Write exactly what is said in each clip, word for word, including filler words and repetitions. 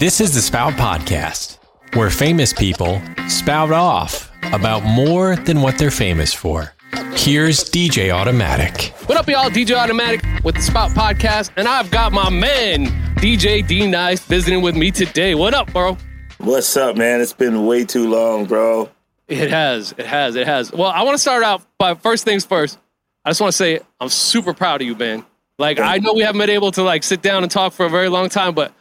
This is the Spout Podcast, where famous people spout off about more than what they're famous for. Here's D J Automatic. What up, y'all? D J Automatic with the Spout Podcast, and I've got my man, D J D-Nice, visiting with me today. What up, bro? What's up, man? It's been way too long, bro. It has. It has. It has. Well, I want to start out by first things first. I just want to say I'm super proud of you, man. Like, I know we haven't been able to, like, sit down and talk for a very long time, but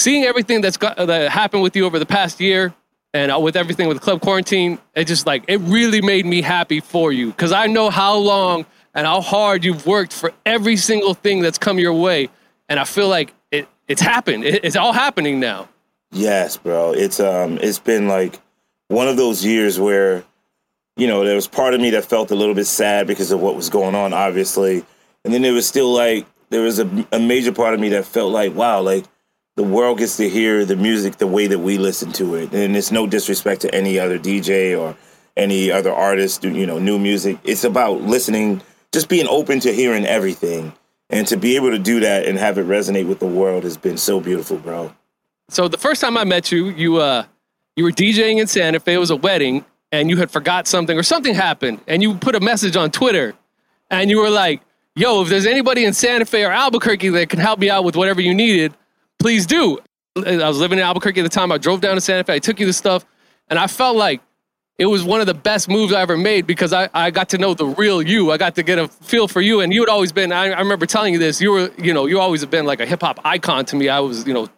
seeing everything that's got, that happened with you over the past year and with everything with Club Quarantine, it just, like, it really made me happy for you because I know how long and how hard you've worked for every single thing that's come your way, and I feel like it it's happened. It, it's all happening now. Yes, bro. It's um, it's been, like, one of those years where, you know, there was part of me that felt a little bit sad because of what was going on, obviously. And then there was still, like, there was a, a major part of me that felt like, wow, like, the world gets to hear the music the way that we listen to it. And it's no disrespect to any other D J or any other artist, you know, new music. It's about listening, just being open to hearing everything. And to be able to do that and have it resonate with the world has been so beautiful, bro. So the first time I met you, you uh, you were DJing in Santa Fe. It was a wedding, and you had forgot something, or something happened, and you put a message on Twitter, and you were like, yo, if there's anybody in Santa Fe or Albuquerque that can help me out with whatever you needed, please do. I was living in Albuquerque at the time. I drove down to Santa Fe. I took you the stuff, and I felt like it was one of the best moves I ever made because I, I got to know the real you. I got to get a feel for you, and you had always been, I, I remember telling you this, you were, you know, you always have been like a hip-hop icon to me. I was, you know,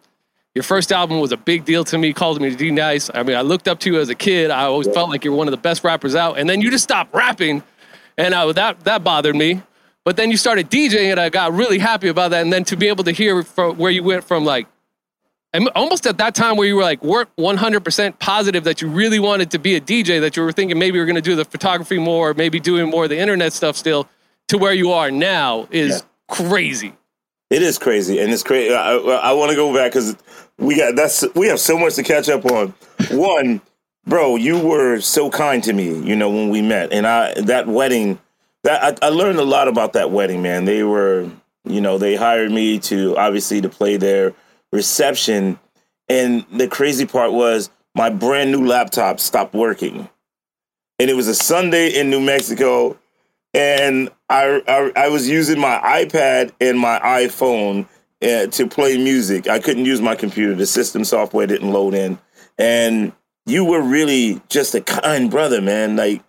your first album was a big deal to me, called me D-Nice. I mean, I looked up to you as a kid. I always yeah. felt like you were one of the best rappers out, and then you just stopped rapping, and I, that, that bothered me. But then you started DJing, and I got really happy about that. And then to be able to hear from where you went from, like, almost at that time where you were like, weren't one hundred percent positive that you really wanted to be a D J, that you were thinking maybe you were going to do the photography more, or maybe doing more of the internet stuff still, to where you are now is yeah. crazy. It is crazy, and it's crazy. I, I want to go back because we got that's we have so much to catch up on. One, bro, you were so kind to me, you know, when we met, and I that wedding. That I, I learned a lot about that wedding, man. They were, you know, they hired me to obviously to play their reception. And the crazy part was my brand new laptop stopped working. And it was a Sunday in New Mexico. And I I, I was using my iPad and my iPhone uh, to play music. I couldn't use my computer. The system software didn't load in. And you were really just a kind brother, man. Like,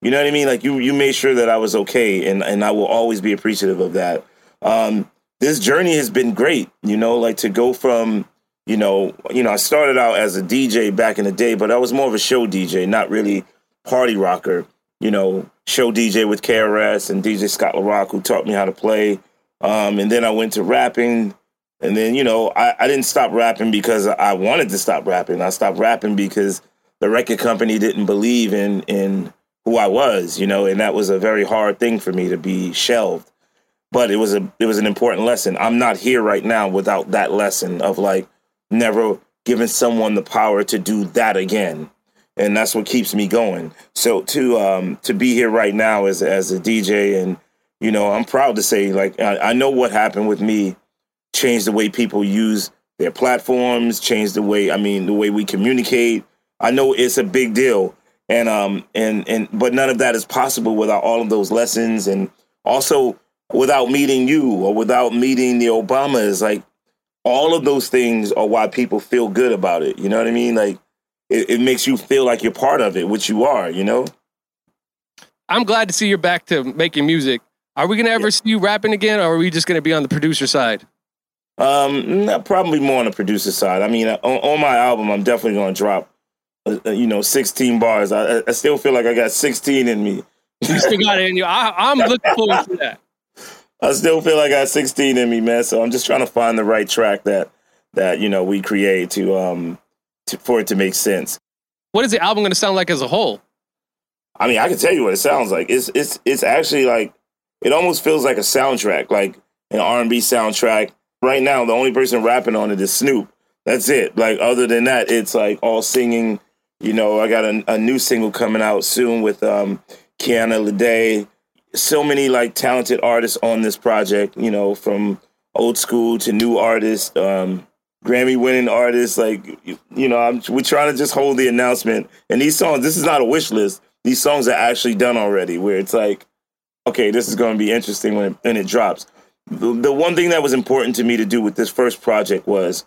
you know what I mean? Like, you you made sure that I was okay, and, and I will always be appreciative of that. Um, this journey has been great, you know, like to go from, you know, you know, I started out as a D J back in the day, but I was more of a show D J, not really party rocker, you know, show D J with K R S and D J Scott LaRock, who taught me how to play. Um, and then I went to rapping, and then, you know, I, I didn't stop rapping because I wanted to stop rapping. I stopped rapping because the record company didn't believe in in. who I was, you know, and that was a very hard thing for me to be shelved. But it was a it was an important lesson. I'm not here right now without that lesson of, like, never giving someone the power to do that again. And that's what keeps me going. So to um to be here right now as as a D J, and, you know, I'm proud to say, like, I, I know what happened with me changed the way people use their platforms, changed the way I mean the way we communicate. I know it's a big deal. And um and, and but none of that is possible without all of those lessons, and also without meeting you or without meeting the Obamas. Like, all of those things are why people feel good about it. You know what I mean? Like, it, it makes you feel like you're part of it, which you are, you know? I'm glad to see you're back to making music. Are we gonna ever yeah. see you rapping again, or are we just gonna be on the producer side? Um, no, probably more on the producer side. I mean, on, on my album, I'm definitely gonna drop, you know, sixteen bars. I, I still feel like I got sixteen in me. You still got it in you. I, I'm looking forward to that. I still feel like I got sixteen in me, man. So I'm just trying to find the right track that that you know we create to um to, for it to make sense. What is the album going to sound like as a whole? I mean, I can tell you what it sounds like. It's it's it's actually like it almost feels like a soundtrack, like an R and B soundtrack. Right now, the only person rapping on it is Snoop. That's it. Like, other than that, it's like all singing. You know, I got a, a new single coming out soon with um, Kiana Ledé. So many, like, talented artists on this project, you know, from old school to new artists. Um, Grammy-winning artists. Like, you know, I'm, we're trying to just hold the announcement. And these songs, this is not a wish list. These songs are actually done already, where it's like, okay, this is going to be interesting when it, when it drops. The, the one thing that was important to me to do with this first project was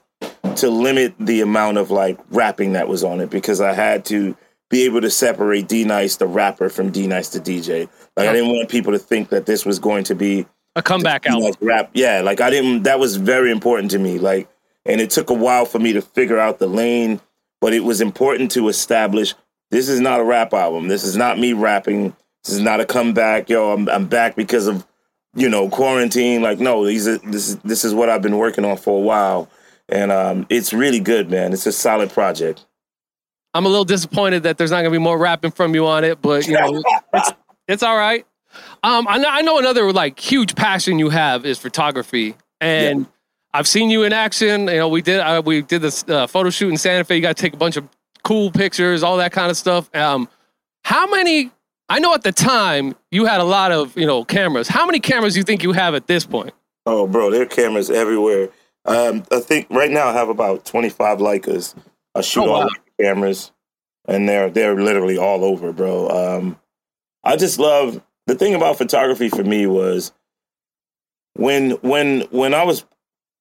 to limit the amount of, like, rapping that was on it, because I had to be able to separate D-Nice, the rapper, from D-Nice, the D J. Like, I didn't want people to think that this was going to be a comeback album. Like rap. Yeah, like I didn't, that was very important to me. Like, and it took a while for me to figure out the lane, but it was important to establish this is not a rap album. This is not me rapping. This is not a comeback. Yo, I'm I'm back because of, you know, quarantine. Like, no, these are, this is this is what I've been working on for a while. And um, it's really good, man. It's a solid project. I'm a little disappointed that there's not going to be more rapping from you on it, but, you know, it's, it's all right. Um, I know, I know another, like, huge passion you have is photography, and yeah. I've seen you in action. You know, we did uh, we did this uh, photo shoot in Santa Fe. You got to take a bunch of cool pictures, all that kind of stuff. Um, how many? I know at the time you had a lot of, you know, cameras. How many cameras do you think you have at this point? Oh, bro, there are cameras everywhere. Um, I think right now I have about twenty-five Leicas. I shoot oh, wow. all the cameras, and they're they're literally all over, bro. Um, I just love. The thing about photography for me was when when when I was,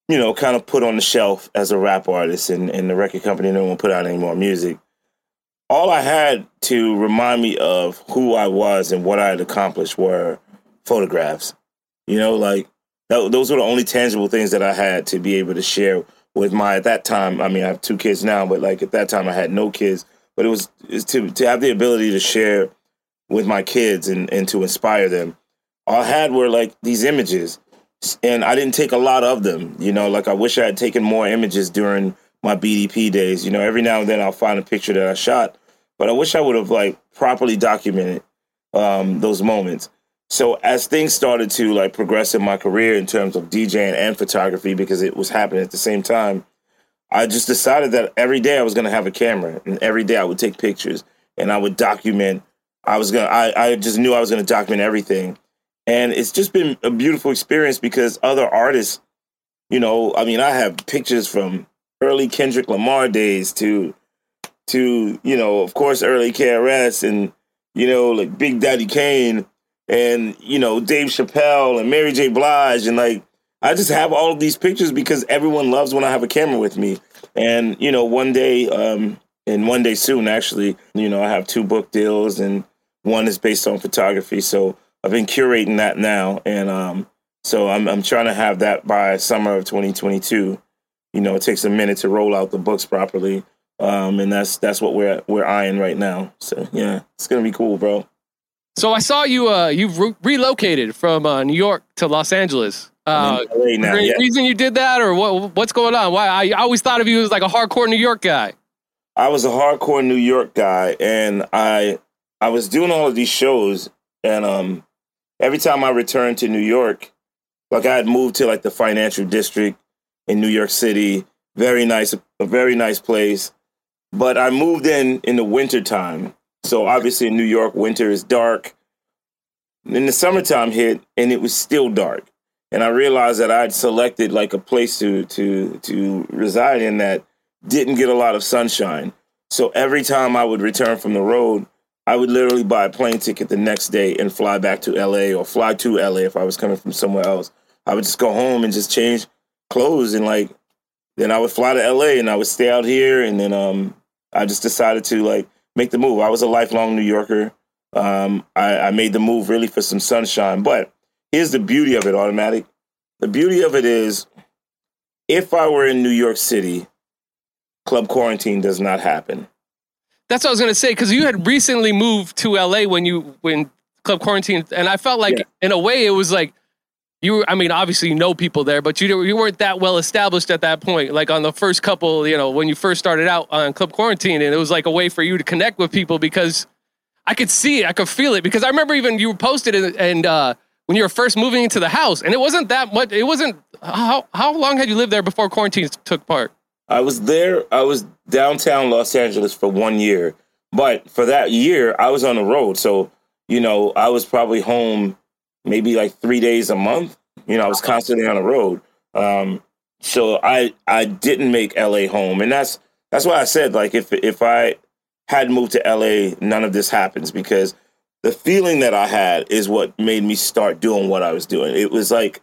you know, kind of put on the shelf as a rap artist, and, and the record company didn't want to put out any more music, all I had to remind me of who I was and what I had accomplished were photographs. You know, like, that, those were the only tangible things that I had to be able to share with my, at that time, I mean, I have two kids now, but, like, at that time I had no kids. But it was, it was to, to have the ability to share with my kids and, and to inspire them. All I had were, like, these images, and I didn't take a lot of them. You know, like, I wish I had taken more images during my B D P days. You know, every now and then I'll find a picture that I shot, but I wish I would have, like, properly documented um, those moments. So as things started to, like, progress in my career in terms of DJing and photography, because it was happening at the same time, I just decided that every day I was going to have a camera, and every day I would take pictures, and I would document. I was going to, I just knew I was going to document everything. And it's just been a beautiful experience, because other artists, you know, I mean, I have pictures from early Kendrick Lamar days to, to, you know, of course, early K R S, and, you know, like Big Daddy Kane, and, you know, Dave Chappelle and Mary J. Blige. And, like, I just have all of these pictures because everyone loves when I have a camera with me. And, you know, one day, um, and one day soon, actually, you know, I have two book deals, and one is based on photography. So I've been curating that now. And um, so I'm, I'm trying to have that by summer of twenty twenty-two. You know, it takes a minute to roll out the books properly. Um, and that's that's what we're we're eyeing right now. So, yeah, it's going to be cool, bro. So I saw you, uh, you've re- relocated from uh, New York to Los Angeles. Uh, I'm in L A now, is there any yeah. reason you did that, or what? what's going on? Why? I always thought of you as, like, a hardcore New York guy. I was a hardcore New York guy, and I I was doing all of these shows, and um, every time I returned to New York, like, I had moved to, like, the financial district in New York City, very nice, a very nice place. But I moved in in the wintertime, so obviously in New York, winter is dark. Then the summertime hit, and it was still dark, and I realized that I had selected, like, a place to to to reside in that didn't get a lot of sunshine. So every time I would return from the road, I would literally buy a plane ticket the next day and fly back to L A, or fly to L A if I was coming from somewhere else. I would just go home and just change clothes, and, like, then I would fly to L A, and I would stay out here. And then um, I just decided to, like, make the move. I was a lifelong New Yorker. Um, I, I made the move really for some sunshine. But here's the beauty of it, Automatic. The beauty of it is, if I were in New York City, Club Quarantine does not happen. That's what I was going to say, because you had recently moved to L A when you when Club Quarantine, and I felt like, yeah. in a way, it was like you were, I mean, obviously you know people there, but you you weren't that well established at that point. Like, on the first couple, you know, when you first started out on Club Quarantine, and it was like a way for you to connect with people, because I could see it, I could feel it, because I remember even you posted it, and uh, when you were first moving into the house, and it wasn't that much. It wasn't how how long had you lived there before quarantine took part? I was there, I was downtown Los Angeles for one year, but for that year, I was on the road. So, you know, I was probably home maybe like three days a month. You know, I was constantly on the road. Um, So I I didn't make L A home, and that's that's why I said, like, if if I had moved to L A, none of this happens, because the feeling that I had is what made me start doing what I was doing. It was like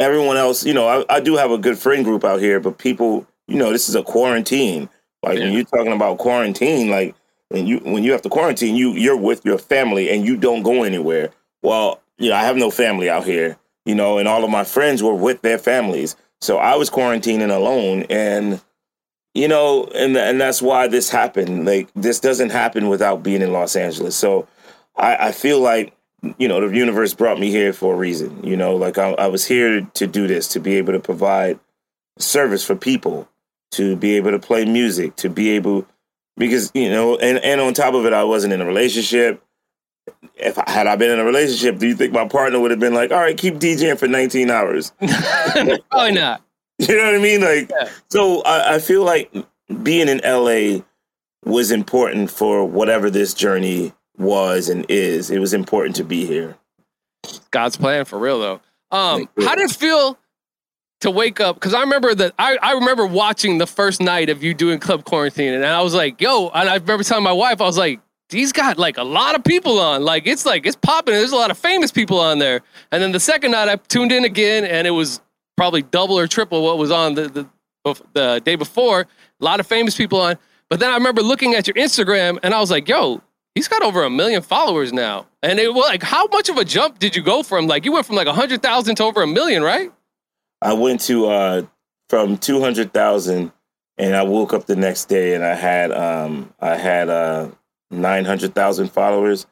everyone else, you know, I, I do have a good friend group out here, but people, you know, this is a quarantine. Like, yeah. when you're talking about quarantine, like when you when you have to quarantine, you you're with your family and you don't go anywhere. Well, you know, I have no family out here, you know, and all of my friends were with their families. So I was quarantining alone, and, you know, and and that's why this happened. Like, this doesn't happen without being in Los Angeles. So I, I feel like, you know, the universe brought me here for a reason. You know, like I, I was here to do this, to be able to provide service for people, to be able to play music, to be able, because, you know, and, and on top of it, I wasn't in a relationship. If I, had I been in a relationship, do you think my partner would have been like, all right, keep DJing for nineteen hours? Probably not. You know what I mean? Like, yeah. So I, I feel like being in L A was important for whatever this journey was and is. It was important to be here. God's plan, for real, though. Um, how did it feel to wake up? Because I remember that I, I remember watching the first night of you doing Club Quarantine, and I was like, yo, and I remember telling my wife, I was like, he's got like a lot of people on, like it's like it's popping. There's a lot of famous people on there. And then the second night I tuned in again, and it was probably double or triple what was on the the, the day before. A lot of famous people on. But then I remember looking at your Instagram, and I was like, "Yo, he's got over a million followers now." And it was like, how much of a jump did you go from? Like, you went from like a hundred thousand to over a million, right? I went to uh, from two hundred thousand, and I woke up the next day, and I had um, I had uh. nine hundred thousand followers.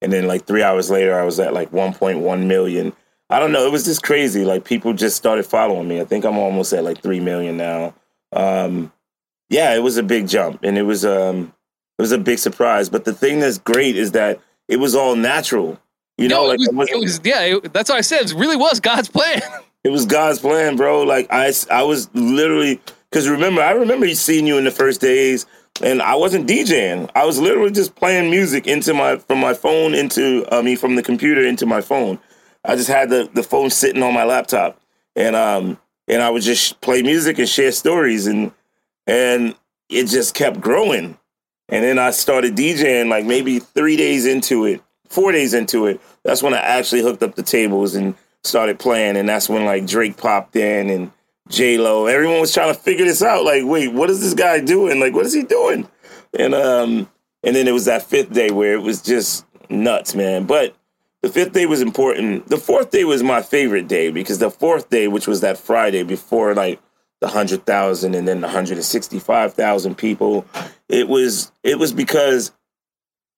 And then like three hours later, I was at like one point one million. I don't know. It was just crazy. Like, people just started following me. I think I'm almost at like three million now. Um, yeah, it was a big jump, and it was, um, it was a big surprise. But the thing that's great is that it was all natural, you know, no, like, it was, it was, yeah, it, that's what I said. It really was God's plan. It was God's plan, bro. Like I, I was literally, cause remember, I remember seeing you in the first days. And I wasn't DJing. I was literally just playing music into my from my phone into I mean from the computer into my phone. I just had the, the phone sitting on my laptop, and um and I would just play music and share stories, and and it just kept growing. And then I started DJing like maybe three days into it, four days into it. That's when I actually hooked up the tables and started playing, and that's when like Drake popped in and J-Lo. Everyone was trying to figure this out. Like, wait, what is this guy doing? Like, what is he doing? And um, and then it was that fifth day where it was just nuts, man. But the fifth day was important. The fourth day was my favorite day, because the fourth day, which was that Friday before like the one hundred thousand and then the one hundred sixty-five thousand people, it was it was because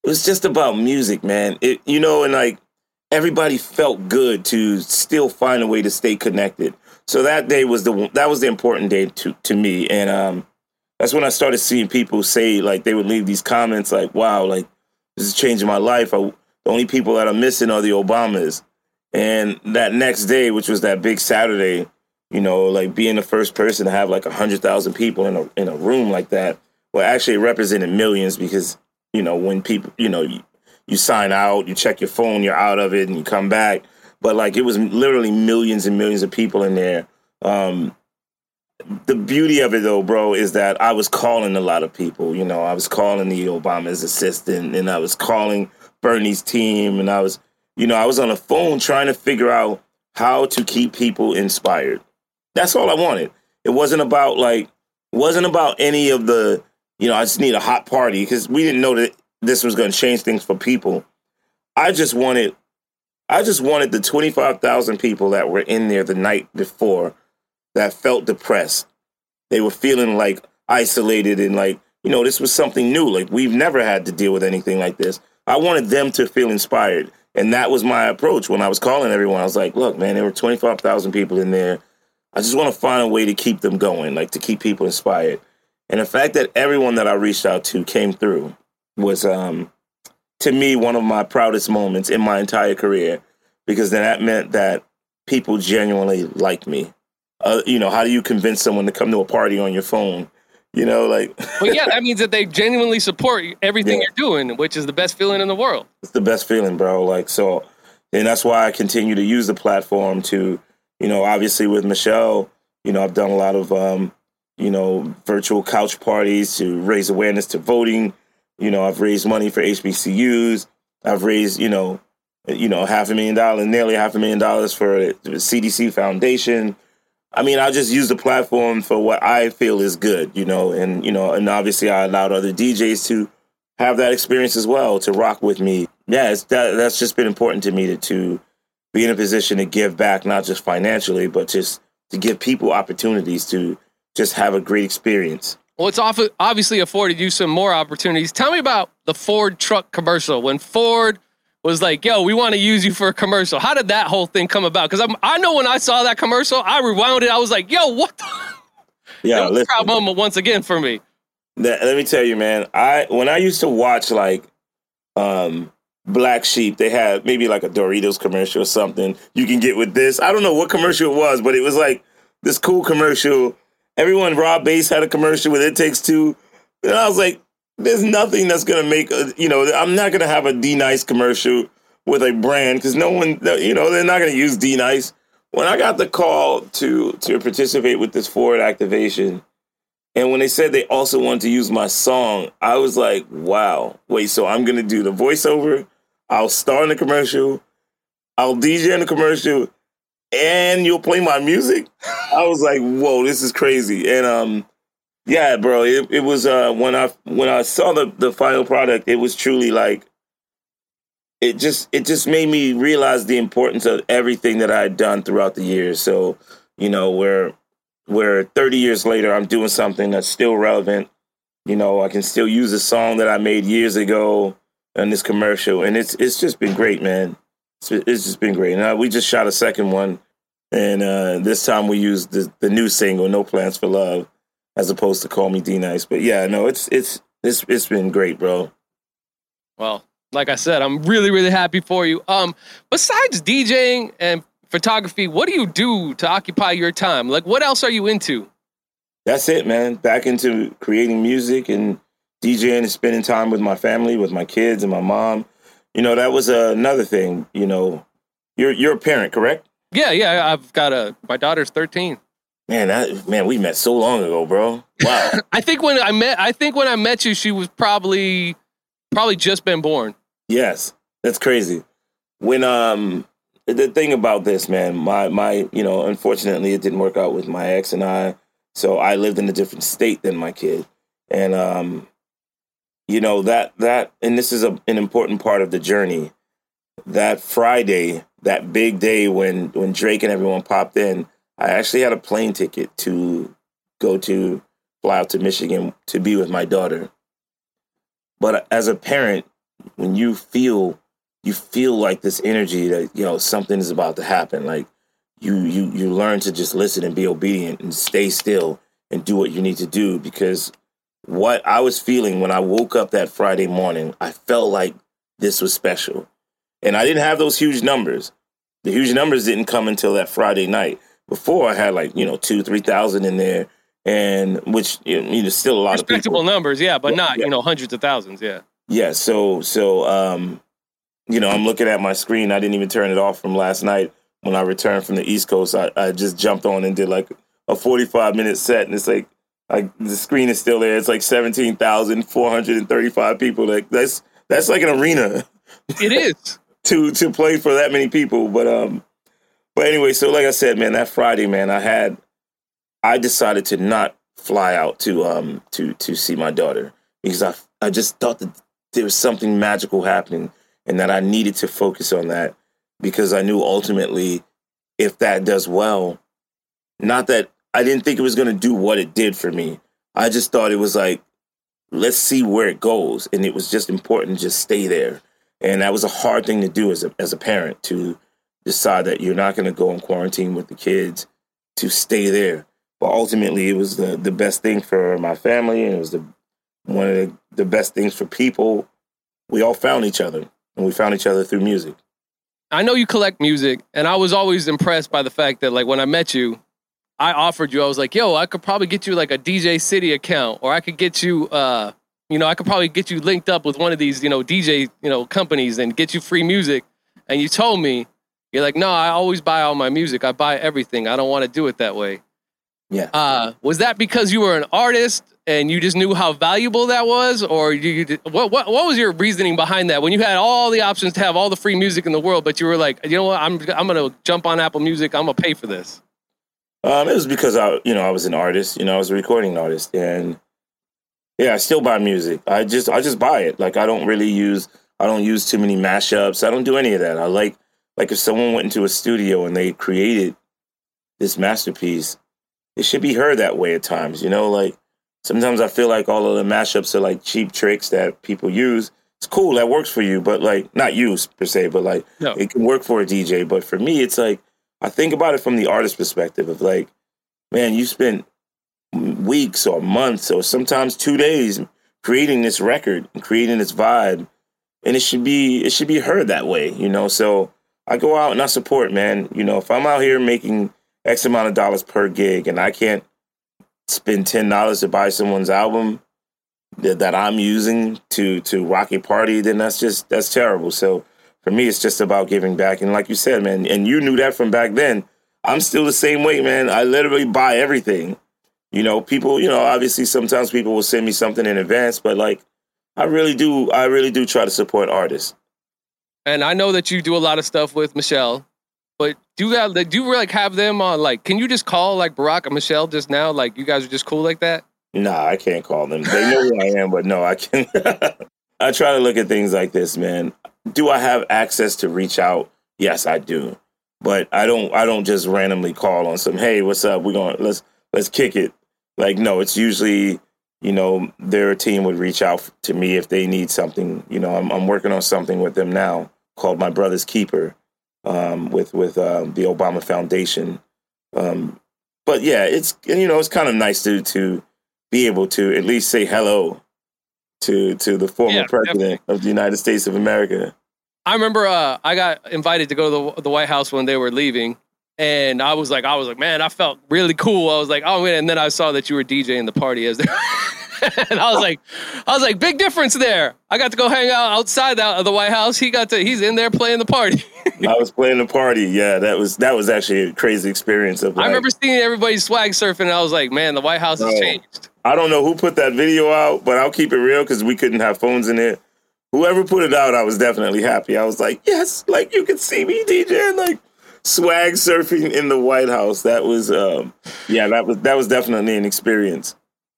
it was just about music, man. It, you know, and like everybody felt good to still find a way to stay connected. So that day was the that was the important day to, to me. And um, that's when I started seeing people say, like, they would leave these comments like, wow, like, this is changing my life. I, the only people that I'm missing are the Obamas. And that next day, which was that big Saturday, you know, like being the first person to have like one hundred thousand people in a, in a room like that, well, actually it represented millions, because, you know, when people, you know, you, you sign out, you check your phone, you're out of it, and you come back. But, like, it was literally millions and millions of people in there. Um, the beauty of it, though, bro, is that I was calling a lot of people. You know, I was calling the Obama's assistant, and I was calling Bernie's team. And I was, you know, I was on the phone trying to figure out how to keep people inspired. That's all I wanted. It wasn't about, like, wasn't about any of the, you know, I just need a hot party, because we didn't know that this was going to change things for people. I just wanted... I just wanted the twenty-five thousand people that were in there the night before that felt depressed. They were feeling like isolated, and like, you know, this was something new. Like, we've never had to deal with anything like this. I wanted them to feel inspired. And that was my approach when I was calling everyone. I was like, look, man, there were twenty-five thousand people in there. I just want to find a way to keep them going, like to keep people inspired. And the fact that everyone that I reached out to came through was, um, to me, one of my proudest moments in my entire career, because then that meant that people genuinely liked me. Uh, you know, how do you convince someone to come to a party on your phone? You know, like... Well, yeah, that means that they genuinely support everything yeah. you're doing, which is the best feeling in the world. It's the best feeling, bro. Like, so, and that's why I continue to use the platform to, you know, obviously with Michelle, You know, I've done a lot of, um, you know, virtual couch parties to raise awareness to voting. You know, I've raised money for H B C Us. I've raised, you know, you know, half a million dollars, nearly half a million dollars for the C D C Foundation. I mean, I'll just use the platform for what I feel is good, you know, and, you know, and obviously I allowed other D Js to have that experience as well, to rock with me. Yeah, it's, that, that's just been important to me to, to be in a position to give back, not just financially, but just to give people opportunities to just have a great experience. Well, it's obviously afforded you some more opportunities. Tell me about the Ford truck commercial when Ford was like, yo, we want to use you for a commercial. How did that whole thing come about? Because I know when I saw that commercial, I rewound it. I was like, yo, what the? Yeah, that was a proud moment once again for me. That, let me tell you, man, I when I used to watch like um, Black Sheep, they had maybe like a Doritos commercial or something. You can get with this. I don't know what commercial it was, but it was like this cool commercial. Everyone, Rob Bass had a commercial with It Takes Two. And I was like, there's nothing that's going to make, a, you know, I'm not going to have a D-Nice commercial with a brand because no one, you know, they're not going to use D-Nice. When I got the call to to participate with this Ford activation, and when they said they also wanted to use my song, I was like, wow, wait, so I'm going to do the voiceover, I'll star in the commercial, I'll D J in the commercial, and you'll play my music? I was like, whoa, this is crazy. And, um, yeah, bro, it, it was, uh, when I, when I saw the, the final product, it was truly like, it just, it just made me realize the importance of everything that I had done throughout the years. So, you know, where, where thirty years later, I'm doing something that's still relevant. You know, I can still use a song that I made years ago in this commercial. And it's, it's just been great, man. It's just been great. And we just shot a second one. And uh, this time we used the, the new single, No Plans for Love, as opposed to Call Me D-Nice. But yeah, no, it's, it's, it's, it's been great, bro. Well, like I said, I'm really, really happy for you. Um, besides DJing and photography, what do you do to occupy your time? Like, what else are you into? That's it, man. Back into creating music and DJing and spending time with my family, with my kids and my mom. You know, that was uh, another thing. You know, you're you're a parent, correct? Yeah, yeah. I've got a my daughter's thirteen. Man, that, man, we met so long ago, bro. Wow. I think when I met, I think when I met you, she was probably probably just been born. Yes, that's crazy. When um the thing about this, man, my my you know, unfortunately, it didn't work out with my ex and I, so I lived in a different state than my kid, and um. You know, that, that and this is a, an important part of the journey. That Friday, that big day when, when Drake and everyone popped in, I actually had a plane ticket to go to, fly out to Michigan to be with my daughter. But as a parent, when you feel, you feel like this energy that, you know, something is about to happen. Like you, you, you learn to just listen and be obedient and stay still and do what you need to do because what I was feeling when I woke up that Friday morning, I felt like this was special. And I didn't have those huge numbers. The huge numbers didn't come until that Friday night. Before I had like, you know, two, three thousand in there, and which, you know, still a lot of people. Respectable numbers, yeah, but not, yeah. You know, hundreds of thousands, yeah. Yeah, so, so um, you know, I'm looking at my screen. I didn't even turn it off from last night. When I returned from the East Coast, I, I just jumped on and did like a forty-five minute set, and it's like, like the screen is still there. It's like seventeen thousand four hundred and thirty-five people. Like that's that's like an arena. It is to to play for that many people. But um, but anyway, so like I said, man, that Friday, man, I had I decided to not fly out to um to to see my daughter because I I just thought that there was something magical happening and that I needed to focus on that because I knew ultimately if that does well, not that. I didn't think it was going to do what it did for me. I just thought it was like, let's see where it goes. And it was just important to just stay there. And that was a hard thing to do as a, as a parent, to decide that you're not going to go in quarantine with the kids, to stay there. But ultimately, it was the, the best thing for my family. And it was the one of the, the best things for people. We all found each other. And we found each other through music. I know you collect music. And I was always impressed by the fact that, like, when I met you, I offered you, I was like, yo, I could probably get you like a D J City account, or I could get you, uh, you know, I could probably get you linked up with one of these, you know, D J, you know, companies and get you free music. And you told me, you're like, no, I always buy all my music. I buy everything. I don't want to do it that way. Yeah. Uh, was that because you were an artist and you just knew how valuable that was, or you, you did, what, what? What was your reasoning behind that when you had all the options to have all the free music in the world, but you were like, you know what, I'm I'm gonna jump on Apple Music. I'm gonna pay for this. Um, it was because I, you know, I was an artist. You know, I was a recording artist, and yeah, I still buy music. I just I just buy it. Like I don't really use I don't use too many mashups. I don't do any of that. I like like if someone went into a studio and they created this masterpiece, it should be heard that way at times. You know, like. Sometimes I feel like all of the mashups are like cheap tricks that people use. It's cool. That works for you, but like not you per se, but like no. It can work for a D J. But for me, it's like I think about it from the artist perspective of like, man, you spent weeks or months or sometimes two days creating this record and creating this vibe. And it should be it should be heard that way, you know? So I go out and I support, man. You know, if I'm out here making X amount of dollars per gig and I can't spend ten dollars to buy someone's album that, that I'm using to, to rock a party, then that's just, that's terrible. So for me, it's just about giving back. And like you said, man, and you knew that from back then, I'm still the same way, man. I literally buy everything. You know, people, you know, obviously sometimes people will send me something in advance, but like, I really do, I really do try to support artists. And I know that you do a lot of stuff with Michelle. But do you have, do you like have them on like? Can you just call like Barack and Michelle just now? Like you guys are just cool like that? Nah, I can't call them. They know who I am, but no, I can't. I try to look at things like this, man. Do I have access to reach out? Yes, I do. But I don't. I don't just randomly call on some. Hey, what's up? We're going. Let's let's kick it. Like no, it's usually you know their team would reach out to me if they need something. You know, I'm I'm working on something with them now called My Brother's Keeper. Um, with with um, the Obama Foundation, um, but yeah, it's you know it's kind of nice to to be able to at least say hello to to the former yeah, president definitely. of the United States of America. I remember uh, I got invited to go to the, the White House when they were leaving, and I was like, I was like, man, I felt really cool. I was like, oh man, and then I saw that you were DJing the party as they and I was like, I was like, big difference there. I got to go hang out outside of the White House. He got to, he's in there playing the party. I was playing the party. Yeah, that was that was actually a crazy experience. Of like, I remember seeing everybody swag surfing, and I was like, man, the White House has changed. I don't know who put that video out, but I'll keep it real because we couldn't have phones in it. Whoever put it out, I was definitely happy. I was like, yes, like you can see me DJing, like swag surfing in the White House. That was, um, yeah, that was that was definitely an experience.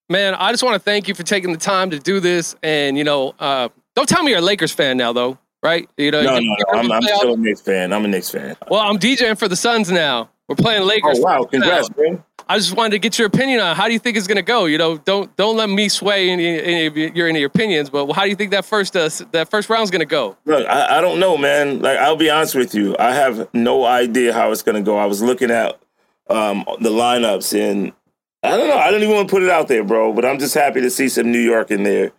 Man, I just want to thank you for taking the time to do this. And, you know, uh, don't tell me you're a Lakers fan now, though, right? You know, no, you no, no. I'm, I'm still a Knicks fan. I'm a Knicks fan. Well, I'm DJing for the Suns now. We're playing Lakers. Oh, wow. Congrats, man. I just wanted to get your opinion on how do you think it's going to go? You know, don't don't let me sway any, any of your any opinions, but how do you think that first uh, that first round's going to go? Look, I, I don't know, man. Like, I'll be honest with you. I have no idea how it's going to go. I was looking at um, the lineups and I don't know. I don't even want to put it out there, bro, but I'm just happy to see some New York in there.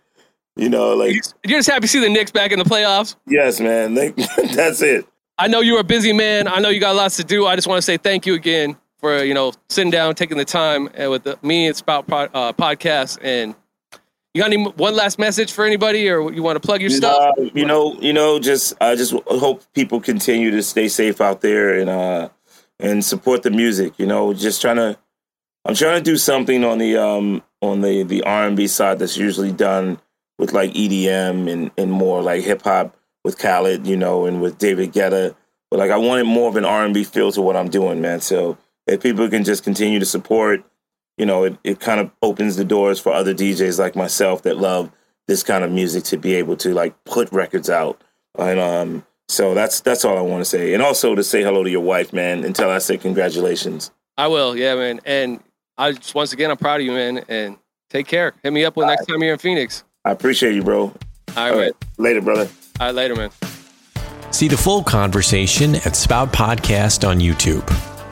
You know, like... You're just happy to see the Knicks back in the playoffs? Yes, man. Like, that's it. I know you're a busy man. I know you got lots to do. I just want to say thank you again for, you know, sitting down, taking the time and with the, me and Spout pod, uh, Podcast. And you got any one last message for anybody or you want to plug your you stuff? Know, you know, you know, just I just hope people continue to stay safe out there and uh, and support the music. You know, just trying to I'm trying to do something on the um, on the, the R and B side that's usually done with like E D M and, and more like hip hop with Khaled, you know, and with David Guetta. But like I wanted more of an R and B feel to what I'm doing, man. So if people can just continue to support, you know, it, it kind of opens the doors for other D Js like myself that love this kind of music to be able to like put records out. And um, so that's that's all I want to say. And also to say hello to your wife, man, until I say congratulations. I will. Yeah, man. And I just, once again, I'm proud of you, man, and take care. Hit me up when next time you're in Phoenix. I appreciate you, bro. All right. All right. Later, brother. All right, later, man. See the full conversation at Spout Podcast on YouTube.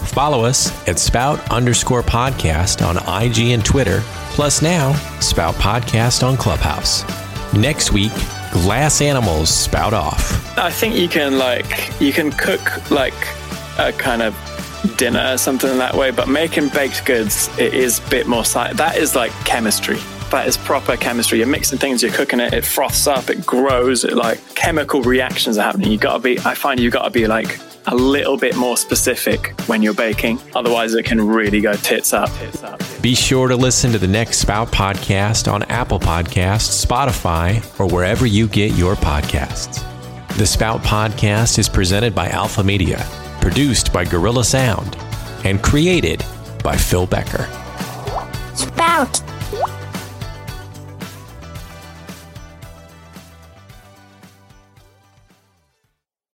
Follow us at Spout underscore podcast on I G and Twitter, plus now Spout Podcast on Clubhouse. Next week, Glass Animals spout off. I think you can, like, you can cook, like, a kind of dinner or something that way, but making baked goods, it is a bit more science. That is like chemistry. that is proper chemistry. You're mixing things, you're cooking it, it froths up, it grows, it, like, chemical reactions are happening. You gotta be, I find you gotta be like a little bit more specific when you're baking. Otherwise, it can really go tits up. Tits up. Be sure to listen to the Next Spout podcast on Apple Podcasts, Spotify, or wherever you get your podcasts. The Spout podcast is presented by Alpha Media, produced by Gorilla Sound, and created by Phil Becker. Spout.